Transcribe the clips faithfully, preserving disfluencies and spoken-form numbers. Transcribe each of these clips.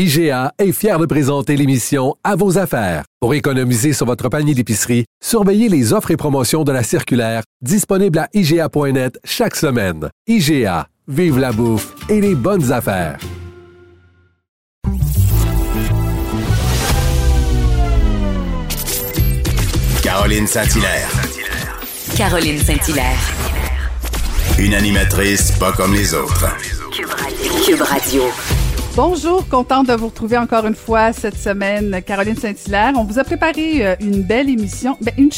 I G A est fier de présenter l'émission À vos affaires. Pour économiser sur votre panier d'épicerie, surveillez les offres et promotions de la circulaire disponible à I G A point net chaque semaine. I G A. Vive la bouffe et les bonnes affaires. Caroline Saint-Hilaire. Caroline Saint-Hilaire. Une animatrice pas comme les autres. Cube Radio. Cube Radio. Bonjour, contente de vous retrouver encore une fois cette semaine, Caroline Saint-Hilaire. On vous a préparé une belle émission. Ben, une...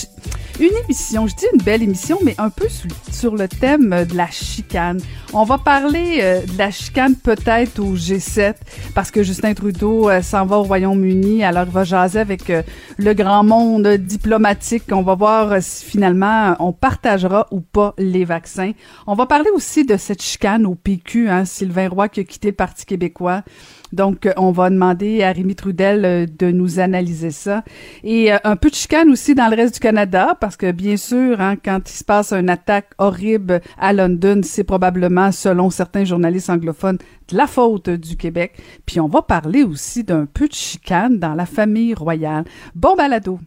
Une émission, je dis une belle émission, mais un peu sur le thème de la chicane. On va parler euh, de la chicane peut-être au G sept, parce que Justin Trudeau euh, s'en va au Royaume-Uni, alors il va jaser avec euh, le grand monde diplomatique. On va voir euh, si finalement on partagera ou pas les vaccins. On va parler aussi de cette chicane au P Q, hein, Sylvain Roy qui a quitté le Parti québécois. Donc, on va demander à Rémy Trudel de nous analyser ça. Et un peu de chicane aussi dans le reste du Canada, parce que bien sûr, hein, quand il se passe une attaque horrible à London, c'est probablement, selon certains journalistes anglophones, de la faute du Québec. Puis on va parler aussi d'un peu de chicane dans la famille royale. Bon balado!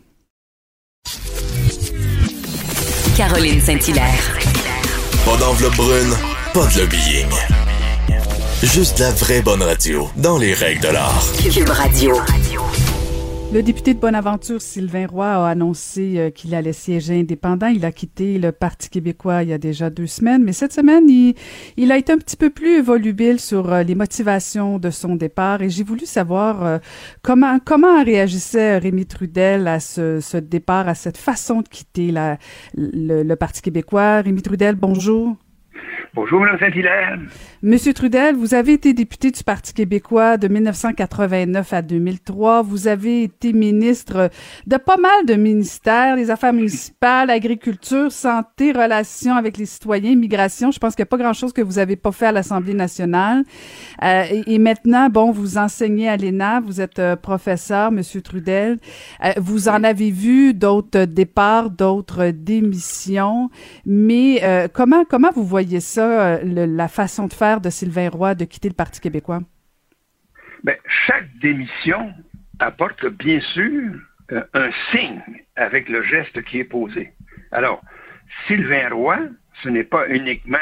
Caroline Saint-Hilaire. Pas d'enveloppe brune, pas de lobbying. Juste la vraie bonne radio, dans les règles de l'art. Cube Radio. Le député de Bonaventure, Sylvain Roy, a annoncé qu'il allait siéger indépendant. Il a quitté le Parti québécois il y a déjà deux semaines, mais cette semaine, il, il a été un petit peu plus volubile sur les motivations de son départ. Et j'ai voulu savoir comment comment réagissait Rémy Trudel à ce, ce départ, à cette façon de quitter la, le, le Parti québécois. Rémy Trudel, bonjour. Bonjour, Mme Saint-Hilaire. Monsieur Trudel, vous avez été député du Parti québécois de dix-neuf cent quatre-vingt-neuf à deux mille trois. Vous avez été ministre de pas mal de ministères, les affaires municipales, agriculture, santé, relations avec les citoyens, immigration. Je pense qu'il n'y a pas grand-chose que vous n'avez pas fait à l'Assemblée nationale. Euh, et, et maintenant, bon, vous enseignez à l'E N A, vous êtes euh, professeur, Monsieur Trudel. Euh, vous en avez vu d'autres départs, d'autres démissions. Mais euh, comment comment vous voyez ça? Ça, le, la façon de faire de Sylvain Roy de quitter le Parti québécois? Bien, chaque démission apporte bien sûr euh, un signe avec le geste qui est posé. Alors, Sylvain Roy, ce n'est pas uniquement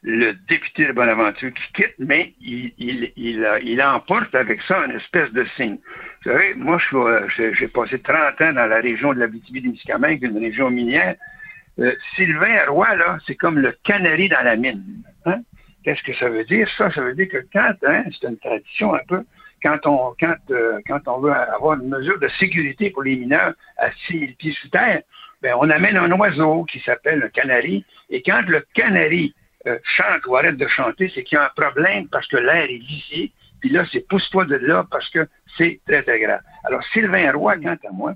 le député de Bonaventure qui quitte, mais il, il, il, a, il emporte avec ça une espèce de signe. Vous savez, moi, je, je, j'ai passé trente ans dans la région de l'Abitibi-Témiscamingue, une région minière. Euh, Sylvain Roy, là, c'est comme le canari dans la mine. Hein? Qu'est-ce que ça veut dire? Ça, ça veut dire que quand, hein, c'est une tradition un peu, quand on quand, euh, quand on veut avoir une mesure de sécurité pour les mineurs à six mille pieds sous terre, ben, on amène un oiseau qui s'appelle le canari, et quand le canari euh, chante ou arrête de chanter, c'est qu'il y a un problème parce que l'air est vicié, puis là, c'est pousse-toi de là parce que c'est très, très grave. Alors, Sylvain Roy, quant à moi,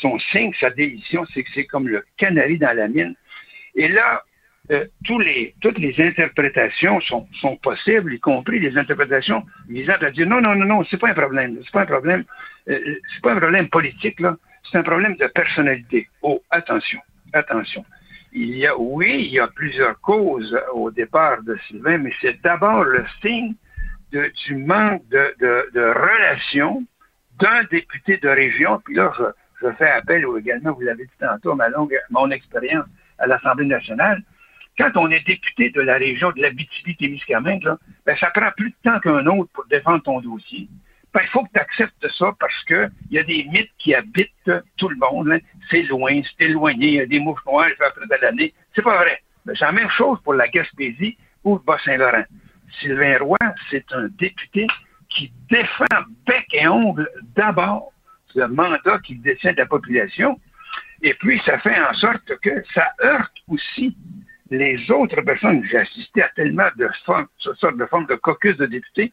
son signe, sa démission, c'est que c'est comme le canari dans la mine. Et là, euh, tous les, toutes les interprétations sont, sont possibles, y compris les interprétations visant à dire non, non, non, non, c'est pas un problème, c'est pas un problème, euh, c'est pas un problème politique, là, c'est un problème de personnalité. Oh, attention, attention. Il y a, oui, il y a plusieurs causes au départ de Sylvain, mais c'est d'abord le signe de, du manque de, de, de relation d'un député de région, puis là, je Je fais appel, ou également, vous l'avez dit tantôt, à ma longue, mon expérience à l'Assemblée nationale. Quand on est député de la région de l'Abitibi-Témiscamingue, là, ben, ça prend plus de temps qu'un autre pour défendre ton dossier. Ben, il faut que tu acceptes ça parce que il y a des mythes qui habitent tout le monde. Hein. C'est loin, c'est éloigné, il y a des mouches noires, il fait après de l'année. C'est pas vrai. Ben, c'est la même chose pour la Gaspésie ou Bas-Saint-Laurent. Sylvain Roy, c'est un député qui défend bec et ongle d'abord le mandat qu'il détient de la population, et puis ça fait en sorte que ça heurte aussi les autres personnes. J'ai assisté à tellement de formes, sortes de formes de caucus de députés,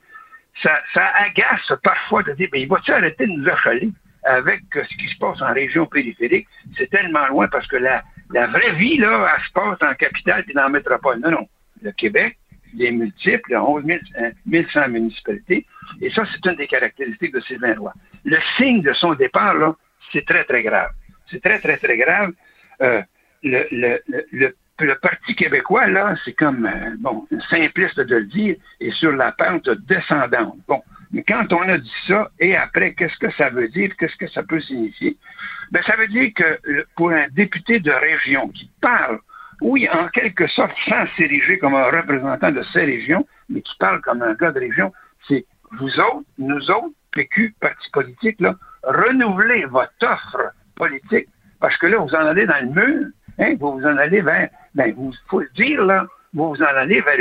ça, ça agace parfois de dire, mais il va-t-il arrêter de nous affoler avec ce qui se passe en région périphérique? C'est tellement loin parce que la, la vraie vie, là, elle se passe en capitale et dans la métropole. Non, non. Le Québec, il est multiple, il y a onze mille cent municipalités. Et ça, c'est une des caractéristiques de Sylvain Roy. Le signe de son départ, là, c'est très, très grave. C'est très, très, très grave. Euh, le, le, le, le, le Parti québécois, là, c'est comme, euh, bon, simpliste de le dire, est sur la pente descendante. Bon, mais quand on a dit ça, et après, qu'est-ce que ça veut dire? Qu'est-ce que ça peut signifier? Bien, ça veut dire que pour un député de région qui parle, oui, en quelque sorte, sans s'ériger comme un représentant de ces régions, mais qui parle comme un gars de région, c'est vous autres, nous autres, P Q, parti politique, là, renouvelez votre offre politique, parce que là, vous en allez dans le mur, hein, vous vous en allez vers, ben, vous, faut le dire, là, vous vous en allez vers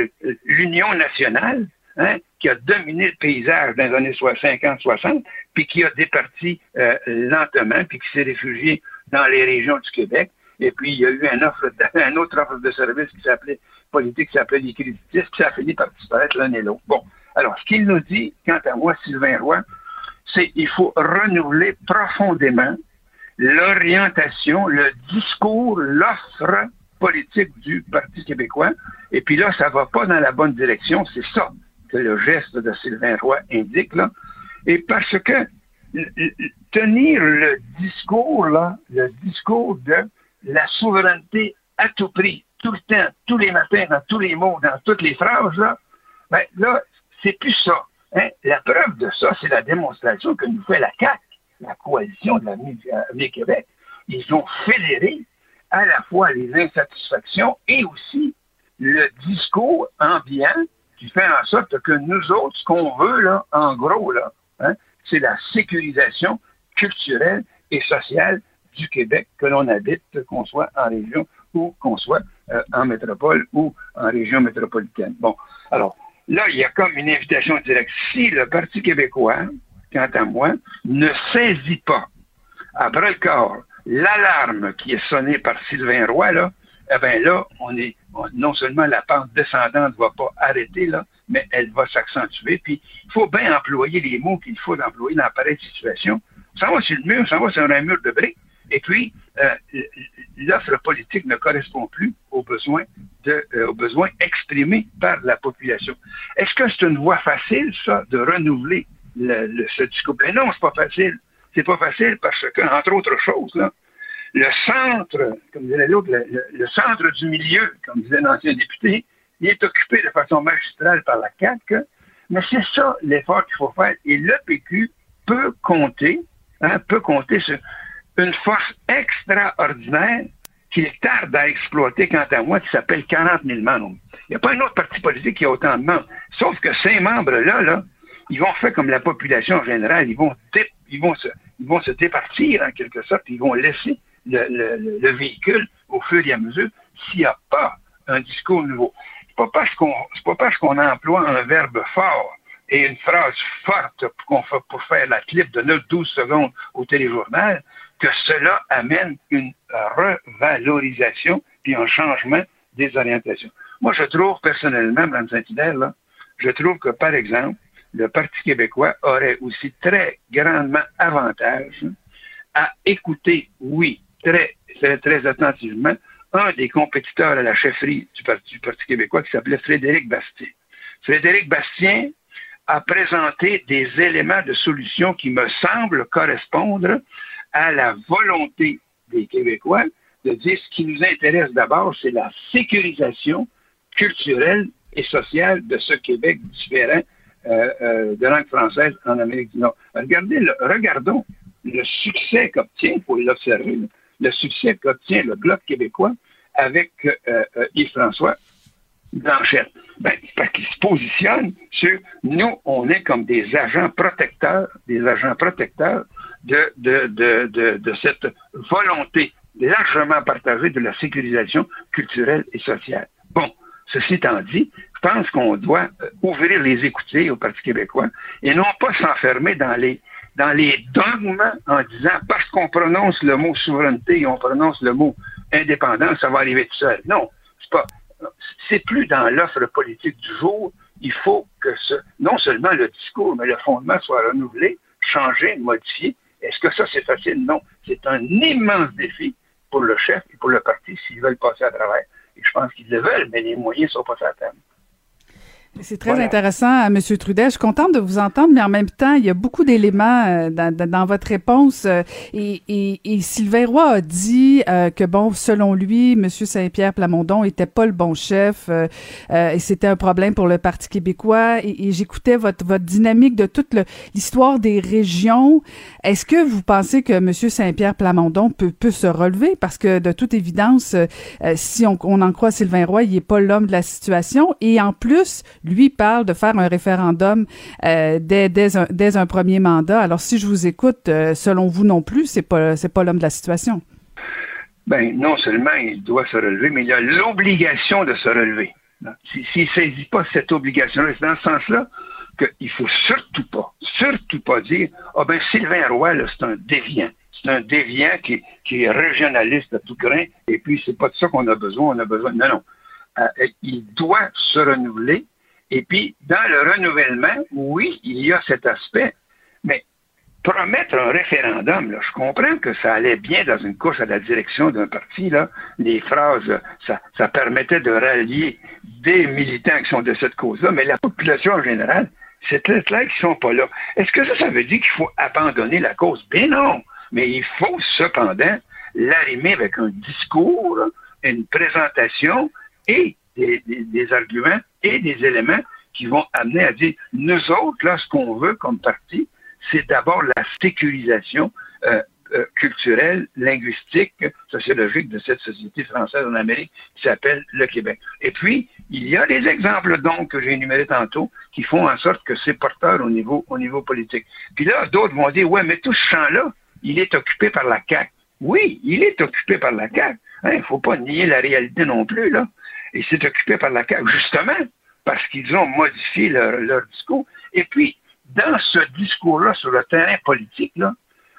l'Union nationale, hein, qui a dominé le paysage dans les années cinquante soixante, puis qui a départi euh, lentement, puis qui s'est réfugié dans les régions du Québec. Et puis, il y a eu un offre, un autre offre de service qui s'appelait politique, qui s'appelait les créditistes, qui a fini par disparaître l'un et l'autre. Bon. Alors, ce qu'il nous dit, quant à moi, Sylvain Roy, c'est qu'il faut renouveler profondément l'orientation, le discours, l'offre politique du Parti québécois. Et puis là, ça ne va pas dans la bonne direction. C'est ça que le geste de Sylvain Roy indique, là. Et parce que tenir le discours, là, le discours de la souveraineté à tout prix, tout le temps, tous les matins, dans tous les mots, dans toutes les phrases, là, ben là, c'est plus ça. Hein? La preuve de ça, c'est la démonstration que nous fait la C A Q, la coalition de l'Avenir Québec. Ils ont fédéré à la fois les insatisfactions et aussi le discours ambiant qui fait en sorte que nous autres, ce qu'on veut, là, en gros, là, hein, c'est la sécurisation culturelle et sociale du Québec, que l'on habite, qu'on soit en région ou qu'on soit euh, en métropole ou en région métropolitaine. Bon, alors, là, il y a comme une invitation directe. Si le Parti québécois, quant à moi, ne saisit pas à bras le corps l'alarme qui est sonnée par Sylvain Roy, là, eh bien là, on est, on, non seulement la pente descendante ne va pas arrêter, là, mais elle va s'accentuer. Puis, il faut bien employer les mots qu'il faut employer dans pareille situation. Ça va sur le mur, ça va sur un mur de briques. Et puis, euh, l'offre politique ne correspond plus aux besoins, de, euh, aux besoins exprimés par la population. Est-ce que c'est une voie facile, ça, de renouveler le, le, ce discours? Ben non, c'est pas facile. C'est pas facile parce que, entre autres choses, là, le centre, comme disait l'autre, le, le, le centre du milieu, comme disait l'ancien député, il est occupé de façon magistrale par la C A Q, mais c'est ça l'effort qu'il faut faire. Et le P Q peut compter, hein, peut compter sur une force extraordinaire qu'il tarde à exploiter, quant à moi, qui s'appelle quarante mille membres. Il n'y a pas un autre parti politique qui a autant de membres. Sauf que ces membres-là, là, ils vont faire comme la population en général, ils vont, ils vont, se, ils vont se départir en quelque sorte, ils vont laisser le, le, le véhicule au fur et à mesure s'il n'y a pas un discours nouveau. Ce n'est pas parce qu'on, c'est pas parce qu'on emploie un verbe fort et une phrase forte pour, qu'on, pour faire la clip de neuf douze secondes au téléjournal que cela amène une revalorisation puis un changement des orientations. Moi, je trouve personnellement, Mme Saint-Hilaire, là, je trouve que, par exemple, le Parti québécois aurait aussi très grandement avantage à écouter, oui, très, très, très attentivement, un des compétiteurs à la chefferie du Parti, du Parti québécois qui s'appelait Frédéric Bastien. Frédéric Bastien a présenté des éléments de solution qui me semblent correspondre à la volonté des Québécois de dire ce qui nous intéresse d'abord, c'est la sécurisation culturelle et sociale de ce Québec différent euh, euh, de langue française en Amérique du Nord. Regardez, le, regardons le succès qu'obtient, il faut l'observer, le succès qu'obtient le Bloc québécois avec euh, euh, Yves-François Blanchette. Ben, parce qu'il se positionne sur nous, on est comme des agents protecteurs, des agents protecteurs de, de, de, de, de cette volonté largement partagée de la sécurisation culturelle et sociale. Bon, ceci étant dit, je pense qu'on doit ouvrir les écoutilles au Parti québécois et non pas s'enfermer dans les dans les dogmes en disant parce qu'on prononce le mot souveraineté et on prononce le mot indépendance, ça va arriver tout seul. Non, c'est pas. C'est plus dans l'offre politique du jour il faut que ce, non seulement le discours, mais le fondement soit renouvelé, changé, modifié. Est-ce que ça, c'est facile? Non. C'est un immense défi pour le chef et pour le parti s'ils veulent passer à travers. Et je pense qu'ils le veulent, mais les moyens ne sont pas certains. C'est très voilà. intéressant, M. Trudel. Je suis contente de vous entendre, mais en même temps, il y a beaucoup d'éléments dans, dans votre réponse. Et, et, et Sylvain Roy a dit euh, que, bon, selon lui, M. Saint-Pierre-Plamondon était pas le bon chef euh, euh, et c'était un problème pour le Parti québécois. Et, et j'écoutais votre, votre dynamique de toute le, l'histoire des régions. Est-ce que vous pensez que M. Saint-Pierre-Plamondon peut, peut se relever? Parce que, de toute évidence, euh, si on, on en croit Sylvain Roy, il n'est pas l'homme de la situation. Et en plus... lui parle de faire un référendum euh, dès, dès, un, dès un premier mandat. Alors, si je vous écoute, euh, selon vous non plus, c'est pas c'est pas l'homme de la situation. Bien, non seulement il doit se relever, mais il a l'obligation de se relever. S'il ne saisit pas cette obligation-là, c'est dans ce sens-là qu'il ne faut surtout pas, surtout pas dire « Ah ben Sylvain Roy, là, c'est un déviant. C'est un déviant qui, qui est régionaliste à tout grain, et puis c'est pas de ça qu'on a besoin, on a besoin... » Non, non. Euh, il doit se renouveler. Et puis, dans le renouvellement, oui, il y a cet aspect, mais promettre un référendum, là, je comprends que ça allait bien dans une course à la direction d'un parti, là, les phrases, ça, ça permettait de rallier des militants qui sont de cette cause-là, mais la population en général, c'est très clair qu'ils ne sont pas là. Est-ce que ça, ça veut dire qu'il faut abandonner la cause? Bien non, mais il faut cependant l'arrimer avec un discours, une présentation et des, des, des arguments et des éléments qui vont amener à dire, nous autres, là, ce qu'on veut comme parti, c'est d'abord la sécurisation euh, euh, culturelle, linguistique, sociologique de cette société française en Amérique qui s'appelle le Québec. Et puis, il y a des exemples, donc, que j'ai énumérés tantôt, qui font en sorte que c'est porteur au niveau, au niveau politique. Puis là, d'autres vont dire, ouais, mais tout ce champ-là, il est occupé par la C A Q. Oui, il est occupé par la C A Q. Hein, il faut pas nier la réalité non plus, là. Et c'est occupé par la C A Q, justement, parce qu'ils ont modifié leur, leur discours. Et puis, dans ce discours-là, sur le terrain politique, là,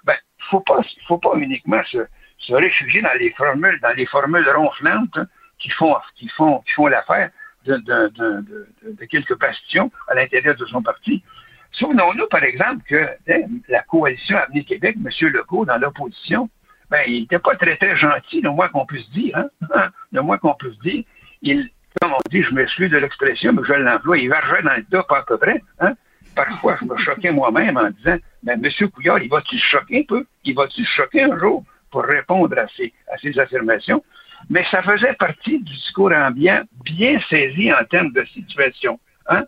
ben, faut pas, faut pas uniquement se, se réfugier dans les formules, dans les formules ronflantes, hein, qui font, qui font, qui font l'affaire de, de, de, de, de quelques bastions à l'intérieur de son parti. Souvenons-nous, par exemple, que hein, la coalition Avenir Québec, M. Legault, dans l'opposition, ben, il n'était pas très, très gentil, le moins qu'on puisse dire, hein, le moins qu'on puisse dire. Il, comme on dit, je m'excuse de l'expression, mais je l'emploie, il vargeait dans le tas, pas à peu près. Hein? Parfois, je me choquais moi-même en disant, mais M. Couillard, il va-tu se choquer un peu? Il va-tu se choquer un jour pour répondre à ces, à ces affirmations? Mais ça faisait partie du discours ambiant bien saisi en termes de situation. Hein?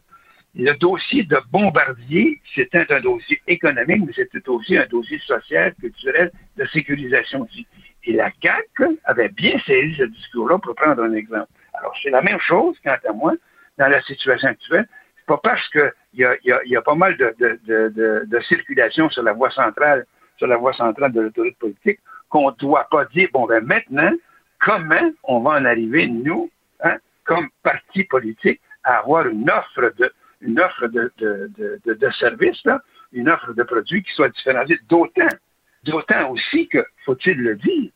Le dossier de Bombardier, c'était un dossier économique, mais c'était aussi un dossier social, culturel, de sécurisation aussi. Et la C A Q avait bien saisi ce discours-là, pour prendre un exemple. Alors, c'est la même chose, quant à moi, dans la situation actuelle. C'est pas parce qu'il y, y, y a pas mal de, de, de, de, de circulation sur la voie centrale, sur la voie centrale de l'autorité politique, qu'on ne doit pas dire, bon, ben maintenant, comment on va en arriver, nous, hein, comme parti politique, à avoir une offre de, une offre de, de, de, de, de services, là, une offre de produits qui soit différenciée d'autant. D'autant aussi que, faut-il le dire,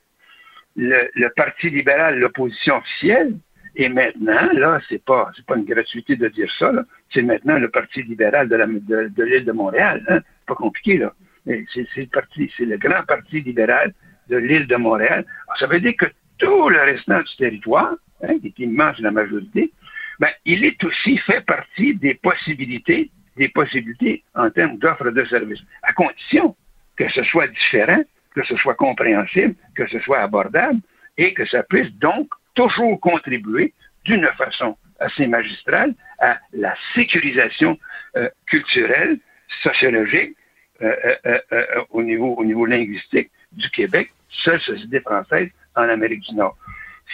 le, le Parti libéral, l'opposition officielle, et maintenant, là, c'est pas, c'est pas une gratuité de dire ça, là. C'est maintenant le Parti libéral de, la, de, de l'île de Montréal, hein. C'est pas compliqué, là. Mais c'est, c'est le parti, c'est le grand Parti libéral de l'île de Montréal. Alors, ça veut dire que tout le restant du territoire, hein, qui est immense la majorité, ben, il est aussi fait partie des possibilités, des possibilités en termes d'offres de services. À condition que ce soit différent, que ce soit compréhensible, que ce soit abordable, et que ça puisse donc toujours contribuer d'une façon assez magistrale à la sécurisation euh, culturelle, sociologique, euh, euh, euh, au niveau, au niveau linguistique du Québec, seule société française en Amérique du Nord.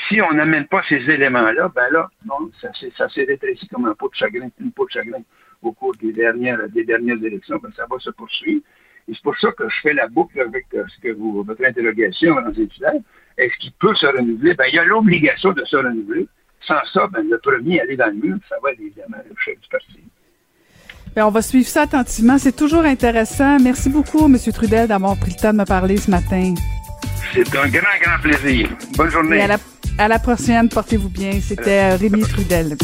Si on n'amène pas ces éléments-là, ben là, non, ça, ça s'est rétréci comme un pot de chagrin, une peau de chagrin au cours des dernières, des dernières élections, ben ça va se poursuivre. Et c'est pour ça que je fais la boucle avec euh, ce que vous, votre interrogation dans les étudiants. Est-ce qu'il peut se renouveler? Ben, il y a l'obligation de se renouveler. Sans ça, ben, le premier à aller dans le mur, ça va être évidemment le chef du parti. Bien, on va suivre ça attentivement. C'est toujours intéressant. Merci beaucoup, M. Trudel, d'avoir pris le temps de me parler ce matin. C'est un grand, grand plaisir. Bonne journée. Et à la, à la prochaine. Portez-vous bien. C'était Rémy Trudel.